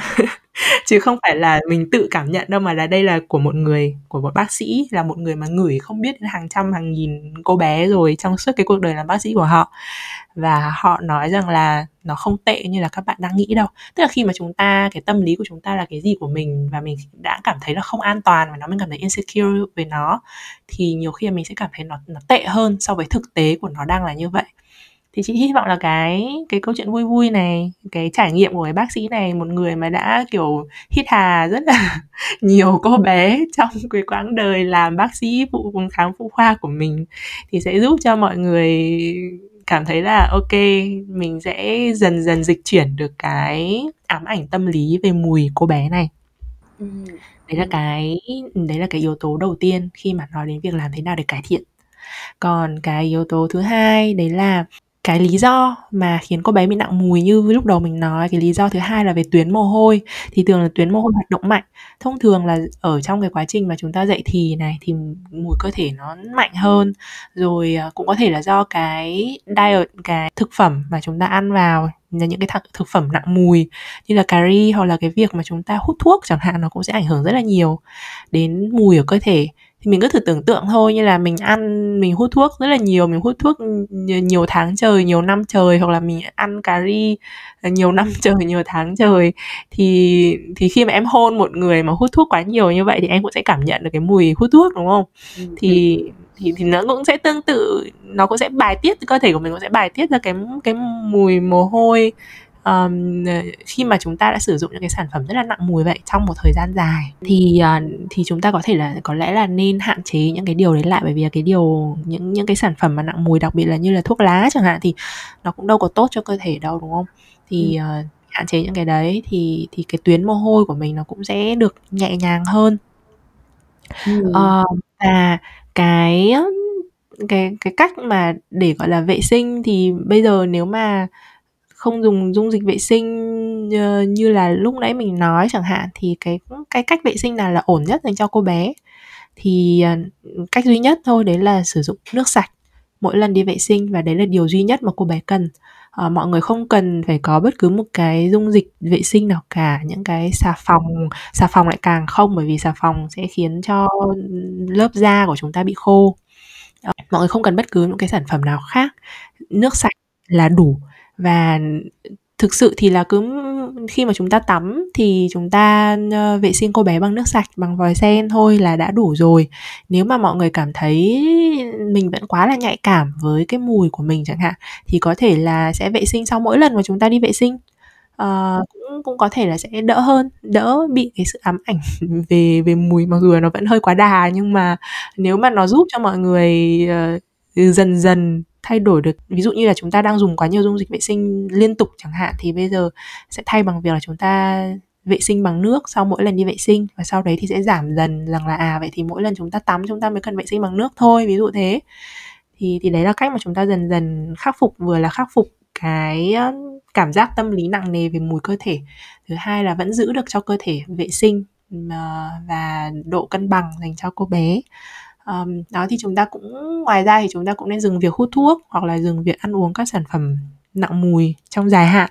chứ không phải là mình tự cảm nhận đâu, mà là đây là của một người, của một bác sĩ, là một người mà ngửi không biết hàng trăm hàng nghìn cô bé rồi trong suốt cái cuộc đời làm bác sĩ của họ, và họ nói rằng là nó không tệ như là các bạn đang nghĩ đâu. Tức là khi mà chúng ta, cái tâm lý của chúng ta là cái gì của mình và mình đã cảm thấy là không an toàn và nó, mình cảm thấy insecure về nó, thì nhiều khi mình sẽ cảm thấy nó nó tệ hơn so với thực tế của nó đang là như vậy. Thì chị hy vọng là cái cái câu chuyện vui vui này, cái trải nghiệm của cái bác sĩ này, một người mà đã kiểu hít hà rất là nhiều cô bé trong cái quãng đời làm bác sĩ phụ khám phụ khoa của mình, thì sẽ giúp cho mọi người cảm thấy là ok, mình sẽ dần dần dịch chuyển được cái ám ảnh tâm lý về mùi cô bé này. Ừ. Đấy là Ừ. cái đấy là cái yếu tố đầu tiên khi mà nói đến việc làm thế nào để cải thiện. Còn cái yếu tố thứ hai đấy là cái lý do mà khiến cô bé bị nặng mùi, như lúc đầu mình nói, cái lý do thứ hai là về tuyến mồ hôi. Thì thường là tuyến mồ hôi hoạt động mạnh, thông thường là ở trong cái quá trình mà chúng ta dậy thì này thì mùi cơ thể nó mạnh hơn rồi. À, cũng có thể là do cái diet, cái thực phẩm mà chúng ta ăn vào, là những cái thạc- thực phẩm nặng mùi như là cà ri, hoặc là cái việc mà chúng ta hút thuốc chẳng hạn, nó cũng sẽ ảnh hưởng rất là nhiều đến mùi ở cơ thể. Thì mình cứ thử tưởng tượng thôi, như là mình ăn, mình hút thuốc rất là nhiều, mình hút thuốc nhiều tháng trời, nhiều năm trời, hoặc là mình ăn cà ri nhiều năm trời, nhiều tháng trời. Thì thì khi mà em hôn một người mà hút thuốc quá nhiều như vậy thì em cũng sẽ cảm nhận được cái mùi hút thuốc, đúng không? Ừ. Thì, thì thì nó cũng sẽ tương tự, nó cũng sẽ bài tiết, cơ thể của mình cũng sẽ bài tiết ra cái, cái mùi mồ hôi Um, khi mà chúng ta đã sử dụng những cái sản phẩm rất là nặng mùi vậy trong một thời gian dài thì uh, thì chúng ta có thể là có lẽ là nên hạn chế những cái điều đấy lại, bởi vì là cái điều những những cái sản phẩm mà nặng mùi, đặc biệt là như là thuốc lá chẳng hạn, thì nó cũng đâu có tốt cho cơ thể đâu, đúng không? Thì uh, hạn chế những cái đấy thì thì cái tuyến mồ hôi của mình nó cũng sẽ được nhẹ nhàng hơn. ừ. uh, và cái cái cái cách mà để gọi là vệ sinh thì bây giờ nếu mà không dùng dung dịch vệ sinh như là lúc nãy mình nói chẳng hạn, thì cái cái cách vệ sinh nào là ổn nhất dành cho cô bé? Thì cách duy nhất thôi, đấy là sử dụng nước sạch mỗi lần đi vệ sinh, và đấy là điều duy nhất mà cô bé cần. À, mọi người không cần phải có bất cứ một cái dung dịch vệ sinh nào cả, những cái xà phòng, xà phòng lại càng không, bởi vì xà phòng sẽ khiến cho lớp da của chúng ta bị khô. À, mọi người không cần bất cứ những cái sản phẩm nào khác, nước sạch là đủ. Và thực sự thì là cứ khi mà chúng ta tắm thì chúng ta vệ sinh cô bé bằng nước sạch, bằng vòi sen thôi là đã đủ rồi. Nếu mà mọi người cảm thấy mình vẫn quá là nhạy cảm với cái mùi của mình chẳng hạn, thì có thể là sẽ vệ sinh sau mỗi lần mà chúng ta đi vệ sinh. À, cũng, cũng có thể là sẽ đỡ hơn, đỡ bị cái sự ám ảnh về, về mùi, mặc dù nó vẫn hơi quá đà, nhưng mà nếu mà nó giúp cho mọi người uh, dần dần thay đổi được, ví dụ như là chúng ta đang dùng quá nhiều dung dịch vệ sinh liên tục chẳng hạn, thì bây giờ sẽ thay bằng việc là chúng ta vệ sinh bằng nước sau mỗi lần đi vệ sinh, và sau đấy thì sẽ giảm dần rằng là à vậy thì mỗi lần chúng ta tắm chúng ta mới cần vệ sinh bằng nước thôi, ví dụ thế. Thì thì đấy là cách mà chúng ta dần dần khắc phục, vừa là khắc phục cái cảm giác tâm lý nặng nề về mùi cơ thể, thứ hai là vẫn giữ được cho cơ thể vệ sinh và độ cân bằng dành cho cô bé. Um, đó thì chúng ta cũng, ngoài ra thì chúng ta cũng nên dừng việc hút thuốc hoặc là dừng việc ăn uống các sản phẩm nặng mùi trong dài hạn.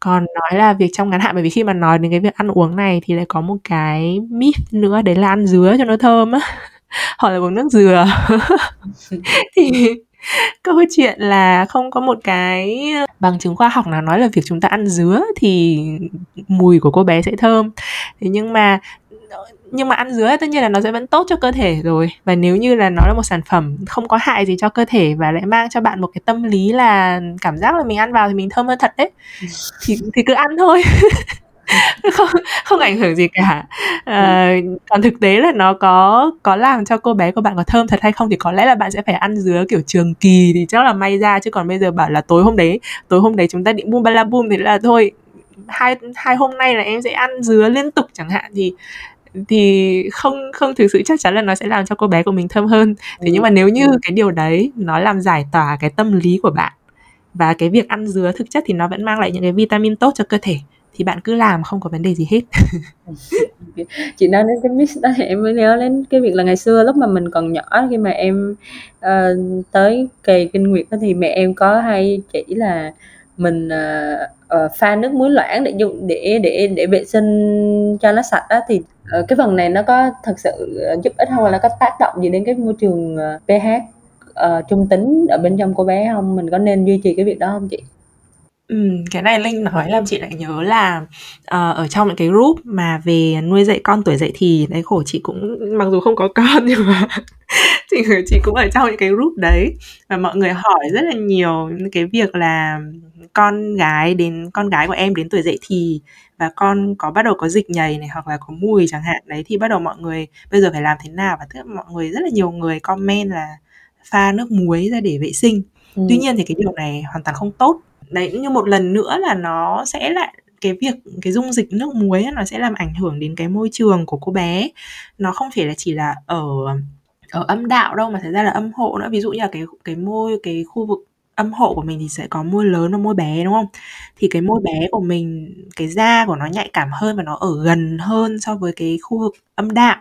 Còn nói là việc trong ngắn hạn, bởi vì khi mà nói đến cái việc ăn uống này thì lại có một cái myth nữa, đấy là ăn dứa cho nó thơm á hoặc là uống nước dừa thì câu chuyện là không có một cái bằng chứng khoa học nào nói là việc chúng ta ăn dứa thì mùi của cô bé sẽ thơm. Thế nhưng mà nhưng mà ăn dứa tất nhiên là nó sẽ vẫn tốt cho cơ thể rồi, và nếu như là nó là một sản phẩm không có hại gì cho cơ thể và lại mang cho bạn một cái tâm lý là cảm giác là mình ăn vào thì mình thơm hơn thật đấy, thì, thì cứ ăn thôi không, không ảnh hưởng gì cả. À, còn thực tế là nó có có làm cho cô bé của bạn có thơm thật hay không thì có lẽ là bạn sẽ phải ăn dứa kiểu trường kỳ thì chắc là may ra, chứ còn bây giờ bảo là tối hôm đấy tối hôm đấy chúng ta định bum ba la bum thì là thôi, hai hai hôm nay là em sẽ ăn dứa liên tục chẳng hạn, thì thì không không thực sự chắc chắn là nó sẽ làm cho cô bé của mình thơm hơn. Thế nhưng mà nếu như cái điều đấy nó làm giải tỏa cái tâm lý của bạn, và cái việc ăn dứa thực chất thì nó vẫn mang lại những cái vitamin tốt cho cơ thể, thì bạn cứ làm, không có vấn đề gì hết. Chị nói đến cái mix đó thì em mới nhớ đến cái việc là ngày xưa lúc mà mình còn nhỏ, khi mà em uh, tới kỳ kinh nguyệt đó, thì mẹ em có hay chỉ là mình uh, uh, pha nước muối loãng để dùng để để để vệ sinh cho nó sạch á, thì uh, cái phần này nó có thực sự giúp ích không, hay là có tác động gì đến cái môi trường uh, pH uh, trung tính ở bên trong cô bé không, mình có nên duy trì cái việc đó không chị? Ừ, cái này Linh nói làm chị lại nhớ là uh, ở trong những cái group mà về nuôi dạy con tuổi dậy thì đấy, khổ chị cũng mặc dù không có con nhưng mà chị, chị cũng ở trong những cái group đấy, và mọi người hỏi rất là nhiều cái việc là con gái đến con gái của em đến tuổi dậy thì và con có bắt đầu có dịch nhầy này hoặc là có mùi chẳng hạn đấy, thì bắt đầu mọi người bây giờ phải làm thế nào, và tức mọi người rất là nhiều người comment là pha nước muối ra để vệ sinh. ừ. Tuy nhiên thì cái điều này hoàn toàn không tốt đấy, như một lần nữa là nó sẽ lại cái việc cái dung dịch nước muối ấy, nó sẽ làm ảnh hưởng đến cái môi trường của cô bé, nó không phải là chỉ là ở ở âm đạo đâu mà thật ra là âm hộ nữa, ví dụ như là cái cái môi cái khu vực âm hộ của mình thì sẽ có môi lớn và môi bé, đúng không? Thì cái môi bé của mình, cái da của nó nhạy cảm hơn và nó ở gần hơn so với cái khu vực âm đạo,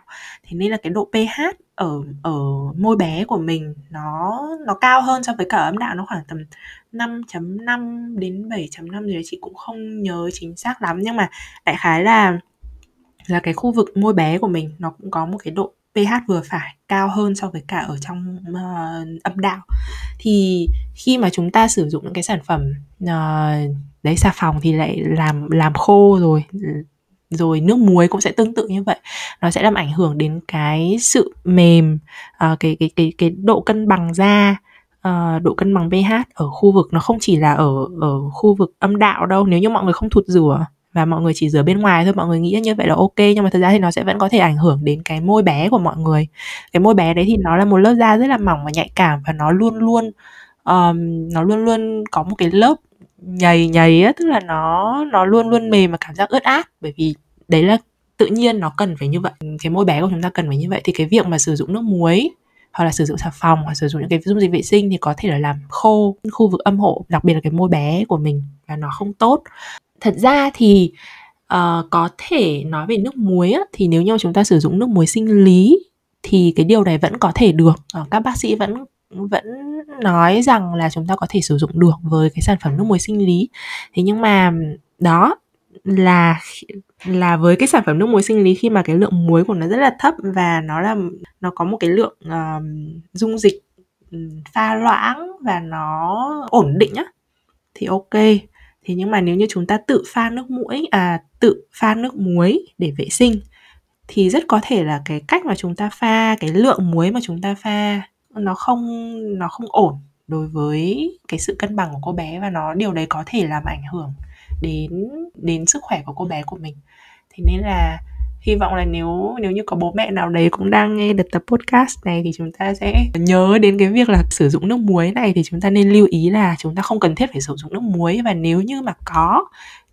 thế nên là cái độ pH ở ở môi bé của mình nó nó cao hơn so với cả âm đạo, nó khoảng tầm năm chấm năm đến bảy chấm năm gì đó, chị cũng không nhớ chính xác lắm, nhưng mà đại khái là là cái khu vực môi bé của mình nó cũng có một cái độ pH vừa phải, cao hơn so với cả ở trong uh, âm đạo. Thì khi mà chúng ta sử dụng những cái sản phẩm uh, đấy, xà phòng thì lại làm làm khô rồi, rồi nước muối cũng sẽ tương tự như vậy. Nó sẽ làm ảnh hưởng đến cái sự mềm, uh, cái cái cái cái độ cân bằng da, Uh, độ cân bằng pH ở khu vực, nó không chỉ là ở ở khu vực âm đạo đâu. Nếu như mọi người không thụt rửa và mọi người chỉ rửa bên ngoài thôi, mọi người nghĩ như vậy là ok, nhưng mà thực ra thì nó sẽ vẫn có thể ảnh hưởng đến cái môi bé của mọi người. Cái môi bé đấy thì nó là một lớp da rất là mỏng và nhạy cảm, và nó luôn luôn um, nó luôn luôn có một cái lớp nhầy nhầy á, tức là nó nó luôn luôn mềm và cảm giác ướt át, bởi vì đấy là tự nhiên nó cần phải như vậy. Cái môi bé của chúng ta cần phải như vậy. Thì cái việc mà sử dụng nước muối hoặc là sử dụng xà phòng hoặc sử dụng những cái dung dịch vệ sinh thì có thể là làm khô khu vực âm hộ, đặc biệt là cái môi bé của mình, và nó không tốt. Thật ra thì uh, có thể nói về nước muối á, thì nếu như chúng ta sử dụng nước muối sinh lý thì cái điều này vẫn có thể được. Uh, các bác sĩ vẫn vẫn nói rằng là chúng ta có thể sử dụng được với cái sản phẩm nước muối sinh lý. Thế nhưng mà đó là là với cái sản phẩm nước muối sinh lý, khi mà cái lượng muối của nó rất là thấp và nó là nó có một cái lượng uh, dung dịch pha loãng và nó ổn định á, thì ok. Thế nhưng mà nếu như chúng ta tự pha nước muối à tự pha nước muối để vệ sinh thì rất có thể là cái cách mà chúng ta pha, cái lượng muối mà chúng ta pha nó không nó không ổn đối với cái sự cân bằng của cô bé, và nó điều đấy có thể làm ảnh hưởng đến đến sức khỏe của cô bé của mình. Thế nên là hy vọng là nếu nếu như có bố mẹ nào đấy cũng đang nghe được tập podcast này thì chúng ta sẽ nhớ đến cái việc là sử dụng nước muối này thì chúng ta nên lưu ý là chúng ta không cần thiết phải sử dụng nước muối, và nếu như mà có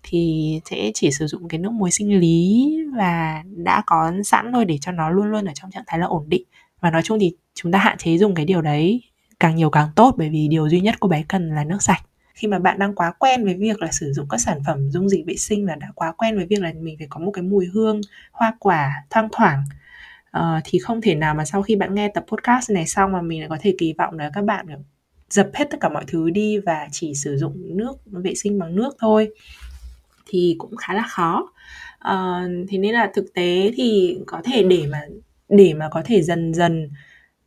thì sẽ chỉ sử dụng cái nước muối sinh lý và đã có sẵn thôi, để cho nó luôn luôn ở trong trạng thái là ổn định. Và nói chung thì chúng ta hạn chế dùng cái điều đấy càng nhiều càng tốt, bởi vì điều duy nhất cô bé cần là nước sạch. Khi mà bạn đang quá quen với việc là sử dụng các sản phẩm dung dịch vệ sinh, là đã quá quen với việc là mình phải có một cái mùi hương hoa quả thoang thoảng, uh, thì không thể nào mà sau khi bạn nghe tập podcast này xong mà mình lại có thể kỳ vọng là các bạn dập hết tất cả mọi thứ đi và chỉ sử dụng nước vệ sinh bằng nước thôi, thì cũng khá là khó. Uh, thế nên là thực tế thì có thể để mà để mà có thể dần dần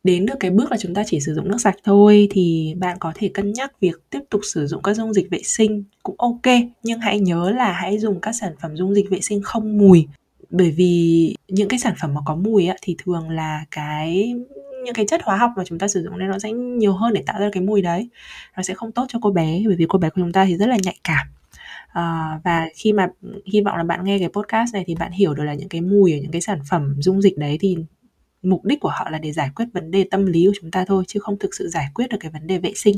đến được cái bước là chúng ta chỉ sử dụng nước sạch thôi, thì bạn có thể cân nhắc việc tiếp tục sử dụng các dung dịch vệ sinh cũng ok. Nhưng hãy nhớ là hãy dùng các sản phẩm dung dịch vệ sinh không mùi, bởi vì những cái sản phẩm mà có mùi á, thì thường là cái những cái chất hóa học mà chúng ta sử dụng nên nó sẽ nhiều hơn để tạo ra cái mùi đấy. Nó sẽ không tốt cho cô bé, bởi vì cô bé của chúng ta thì rất là nhạy cảm. À, và khi mà hy vọng là bạn nghe cái podcast này thì bạn hiểu được là những cái mùi ở những cái sản phẩm dung dịch đấy thì mục đích của họ là để giải quyết vấn đề tâm lý của chúng ta thôi, chứ không thực sự giải quyết được cái vấn đề vệ sinh.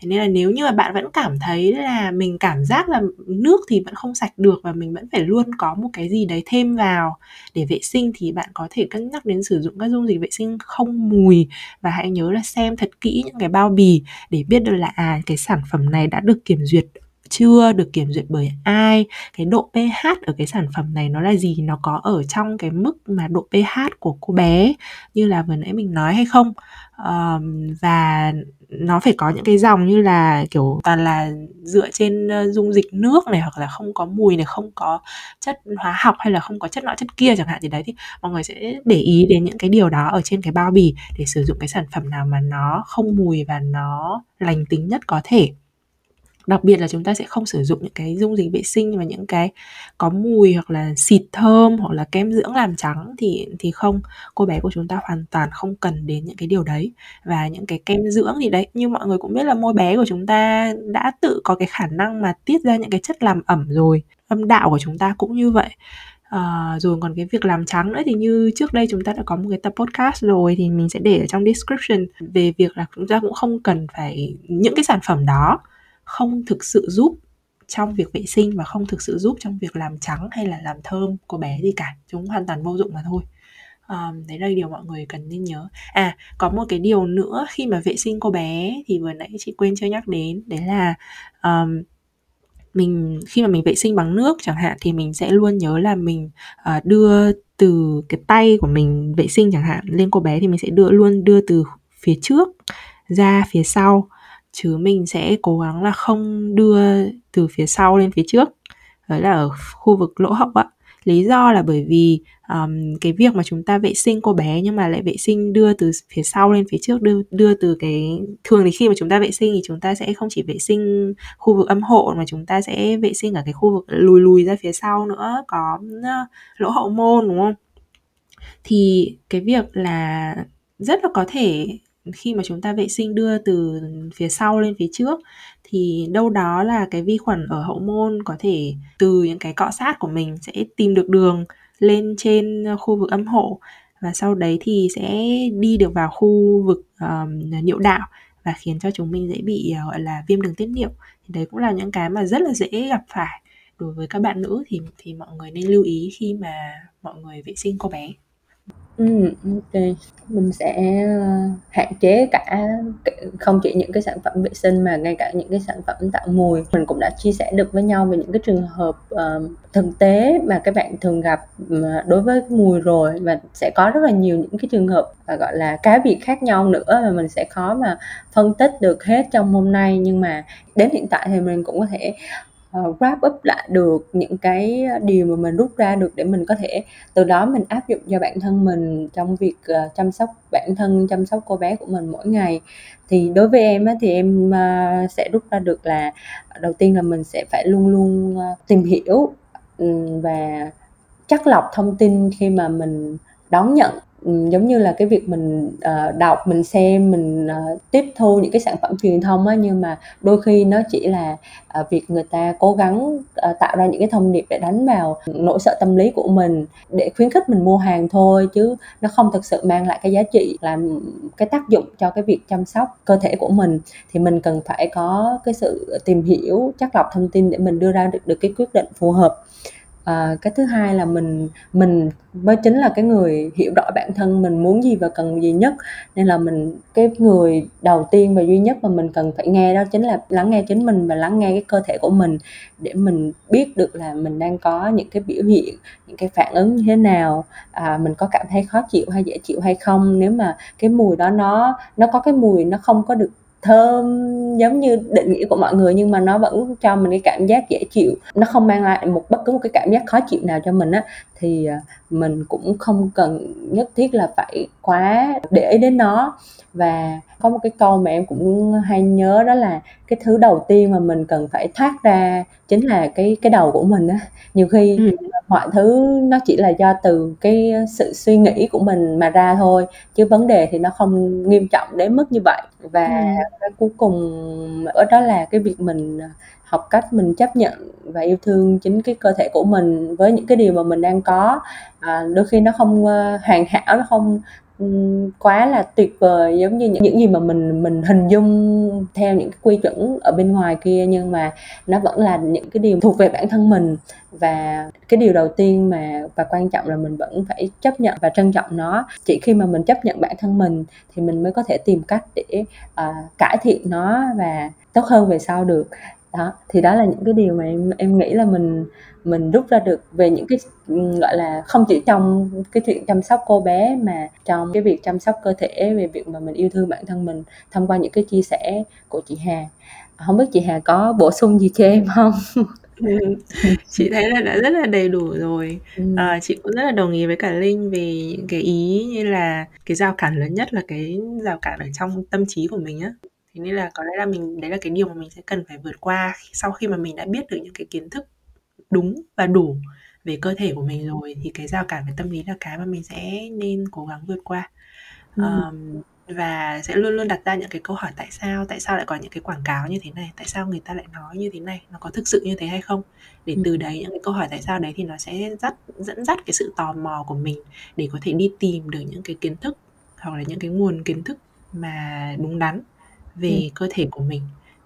Thế nên là nếu như mà bạn vẫn cảm thấy là mình cảm giác là nước thì vẫn không sạch được và mình vẫn phải luôn có một cái gì đấy thêm vào để vệ sinh, thì bạn có thể cân nhắc đến sử dụng các dung dịch vệ sinh không mùi. Và hãy nhớ là xem thật kỹ những cái bao bì để biết được là à, cái sản phẩm này đã được kiểm duyệt chưa, được kiểm duyệt bởi ai, cái độ pH ở cái sản phẩm này nó là gì, nó có ở trong cái mức mà độ pH của cô bé như là vừa nãy mình nói hay không. Um, và nó phải có những cái dòng như là kiểu toàn là dựa trên dung dịch nước này, hoặc là không có mùi này, không có chất hóa học, hay là không có chất nọ chất kia chẳng hạn. Thì đấy, thì mọi người sẽ để ý đến những cái điều đó ở trên cái bao bì để sử dụng cái sản phẩm nào mà nó không mùi và nó lành tính nhất có thể. Đặc biệt là chúng ta sẽ không sử dụng những cái dung dịch vệ sinh và những cái có mùi, hoặc là xịt thơm, hoặc là kem dưỡng làm trắng thì, thì không, cô bé của chúng ta hoàn toàn không cần đến những cái điều đấy. Và những cái kem dưỡng thì đấy, như mọi người cũng biết là môi bé của chúng ta đã tự có cái khả năng mà tiết ra những cái chất làm ẩm rồi, âm đạo của chúng ta cũng như vậy. À, rồi còn cái việc làm trắng nữa thì như trước đây chúng ta đã có một cái tập podcast rồi, thì mình sẽ để ở trong description về việc là chúng ta cũng không cần phải, những cái sản phẩm đó không thực sự giúp trong việc vệ sinh và không thực sự giúp trong việc làm trắng hay là làm thơm cô bé gì cả. Chúng hoàn toàn vô dụng mà thôi. à, Đấy là điều mọi người cần nên nhớ. À, có một cái điều nữa khi mà vệ sinh cô bé thì vừa nãy chị quên chưa nhắc đến. Đấy là um, mình khi mà mình vệ sinh bằng nước chẳng hạn thì mình sẽ luôn nhớ là mình uh, đưa từ cái tay của mình vệ sinh chẳng hạn lên cô bé, thì mình sẽ đưa luôn đưa từ phía trước ra phía sau, chứ mình sẽ cố gắng là không đưa từ phía sau lên phía trước. Đó là ở khu vực lỗ họng ạ. Lý do là bởi vì um, cái việc mà chúng ta vệ sinh cô bé nhưng mà lại vệ sinh đưa từ phía sau lên phía trước, đưa đưa từ cái, thường thì khi mà chúng ta vệ sinh thì chúng ta sẽ không chỉ vệ sinh khu vực âm hộ mà chúng ta sẽ vệ sinh ở cái khu vực lùi lùi ra phía sau nữa, có lỗ hậu môn, đúng không? Thì cái việc là rất là có thể khi mà chúng ta vệ sinh đưa từ phía sau lên phía trước thì đâu đó là cái vi khuẩn ở hậu môn có thể từ những cái cọ sát của mình sẽ tìm được đường lên trên khu vực âm hộ và sau đấy thì sẽ đi được vào khu vực um, niệu đạo và khiến cho chúng mình dễ bị uh, gọi là viêm đường tiết niệu. Thì đấy cũng là những cái mà rất là dễ gặp phải đối với các bạn nữ, thì thì mọi người nên lưu ý khi mà mọi người vệ sinh cô bé. Ừ, ok. Mình sẽ hạn chế cả không chỉ những cái sản phẩm vệ sinh mà ngay cả những cái sản phẩm tạo mùi. Mình cũng đã chia sẻ được với nhau về những cái trường hợp uh, thực tế mà các bạn thường gặp đối với mùi rồi, và sẽ có rất là nhiều những cái trường hợp uh, gọi là cá biệt khác nhau nữa mà mình sẽ khó mà phân tích được hết trong hôm nay. Nhưng mà đến hiện tại thì mình cũng có thể Uh, wrap up lại được những cái điều mà mình rút ra được để mình có thể từ đó mình áp dụng cho bản thân mình trong việc uh, chăm sóc bản thân, chăm sóc cô bé của mình mỗi ngày. Thì đối với em á, thì em uh, sẽ rút ra được là đầu tiên là mình sẽ phải luôn luôn uh, tìm hiểu um, và chắt lọc thông tin khi mà mình đón nhận, um, giống như là cái việc mình uh, đọc, mình xem, mình uh, tiếp thu những cái sản phẩm truyền thông á, nhưng mà đôi khi nó chỉ là việc người ta cố gắng tạo ra những cái thông điệp để đánh vào nỗi sợ tâm lý của mình, để khuyến khích mình mua hàng thôi, chứ nó không thực sự mang lại cái giá trị, làm cái tác dụng cho cái việc chăm sóc cơ thể của mình. Thì mình cần phải có cái sự tìm hiểu, chắt lọc thông tin để mình đưa ra được, được cái quyết định phù hợp. À, cái thứ hai là mình mình mới chính là cái người hiểu rõ bản thân mình muốn gì và cần gì nhất, nên là mình cái người đầu tiên và duy nhất mà mình cần phải nghe đó chính là lắng nghe chính mình và lắng nghe cái cơ thể của mình, để mình biết được là mình đang có những cái biểu hiện, những cái phản ứng như thế nào, à, mình có cảm thấy khó chịu hay dễ chịu hay không. Nếu mà cái mùi đó nó nó có cái mùi nó không có được thơm giống như định nghĩa của mọi người nhưng mà nó vẫn cho mình cái cảm giác dễ chịu, nó không mang lại một bất cứ một cái cảm giác khó chịu nào cho mình á, thì mình cũng không cần nhất thiết là phải quá để ý đến nó. Và có một cái câu mà em cũng hay nhớ đó là cái thứ đầu tiên mà mình cần phải thoát ra chính là cái cái đầu của mình á. Nhiều khi ừ. mọi thứ nó chỉ là do từ cái sự suy nghĩ của mình mà ra thôi, chứ vấn đề thì nó không nghiêm trọng đến mức như vậy. Và ừ. cuối cùng ở đó là cái việc mình học cách mình chấp nhận và yêu thương chính cái cơ thể của mình với những cái điều mà mình đang có. À, đôi khi nó không hoàn hảo, nó không quá là tuyệt vời giống như những, những gì mà mình mình hình dung theo những cái quy chuẩn ở bên ngoài kia, nhưng mà nó vẫn là những cái điều thuộc về bản thân mình. Và cái điều đầu tiên mà và quan trọng là mình vẫn phải chấp nhận và trân trọng nó. Chỉ khi mà mình chấp nhận bản thân mình thì mình mới có thể tìm cách để uh, cải thiện nó và tốt hơn về sau được. Đó, thì đó là những cái điều mà em em nghĩ là mình mình rút ra được về những cái gọi là không chỉ trong cái chuyện chăm sóc cô bé mà trong cái việc chăm sóc cơ thể, về việc mà mình yêu thương bản thân mình thông qua những cái chia sẻ của chị Hà. Không biết chị Hà có bổ sung gì cho em không? Ừ. Chị thấy là đã rất là đầy đủ rồi. ừ. à, Chị cũng rất là đồng ý với cả Linh về những cái ý như là cái rào cản lớn nhất là cái rào cản ở trong tâm trí của mình á. Thế nên là có lẽ là mình, đấy là cái điều mà mình sẽ cần phải vượt qua sau khi mà mình đã biết được những cái kiến thức đúng và đủ về cơ thể của mình rồi, thì cái rào cản về tâm lý là cái mà mình sẽ nên cố gắng vượt qua. ừ. um, Và sẽ luôn luôn đặt ra những cái câu hỏi tại sao, tại sao lại có những cái quảng cáo như thế này, tại sao người ta lại nói như thế này, nó có thực sự như thế hay không. Để từ đấy, những cái câu hỏi tại sao đấy thì nó sẽ dắt, dẫn dắt cái sự tò mò của mình để có thể đi tìm được những cái kiến thức hoặc là những cái nguồn kiến thức mà đúng đắn về ừ. cơ thể của mình.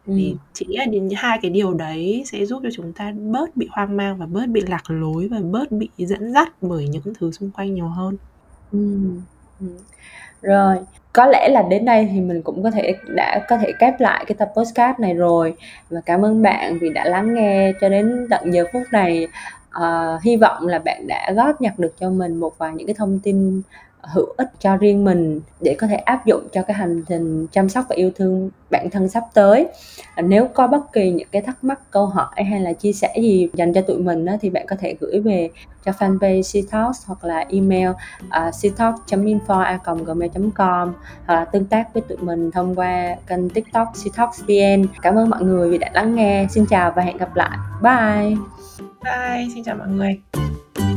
ừ. Thì chị nghĩ là đến hai cái điều đấy sẽ giúp cho chúng ta bớt bị hoang mang và bớt bị lạc lối và bớt bị dẫn dắt bởi những thứ xung quanh nhiều hơn. ừ. Ừ. Rồi, có lẽ là đến đây thì mình cũng có thể đã có thể kết lại cái tập podcast này rồi. Và cảm ơn bạn vì đã lắng nghe cho đến tận giờ phút này. À, hy vọng là bạn đã góp nhặt được cho mình một vài những cái thông tin hữu ích cho riêng mình để có thể áp dụng cho cái hành trình chăm sóc và yêu thương bản thân sắp tới. Nếu có bất kỳ những cái thắc mắc, câu hỏi hay là chia sẻ gì dành cho tụi mình đó, thì bạn có thể gửi về cho fanpage She Talks hoặc là email uh, she talks chấm info a còng gmail chấm com, hoặc là tương tác với tụi mình thông qua kênh TikTok She Talks vê en. Cảm ơn mọi người vì đã lắng nghe. Xin chào và hẹn gặp lại. Bye. Bye, xin chào mọi người.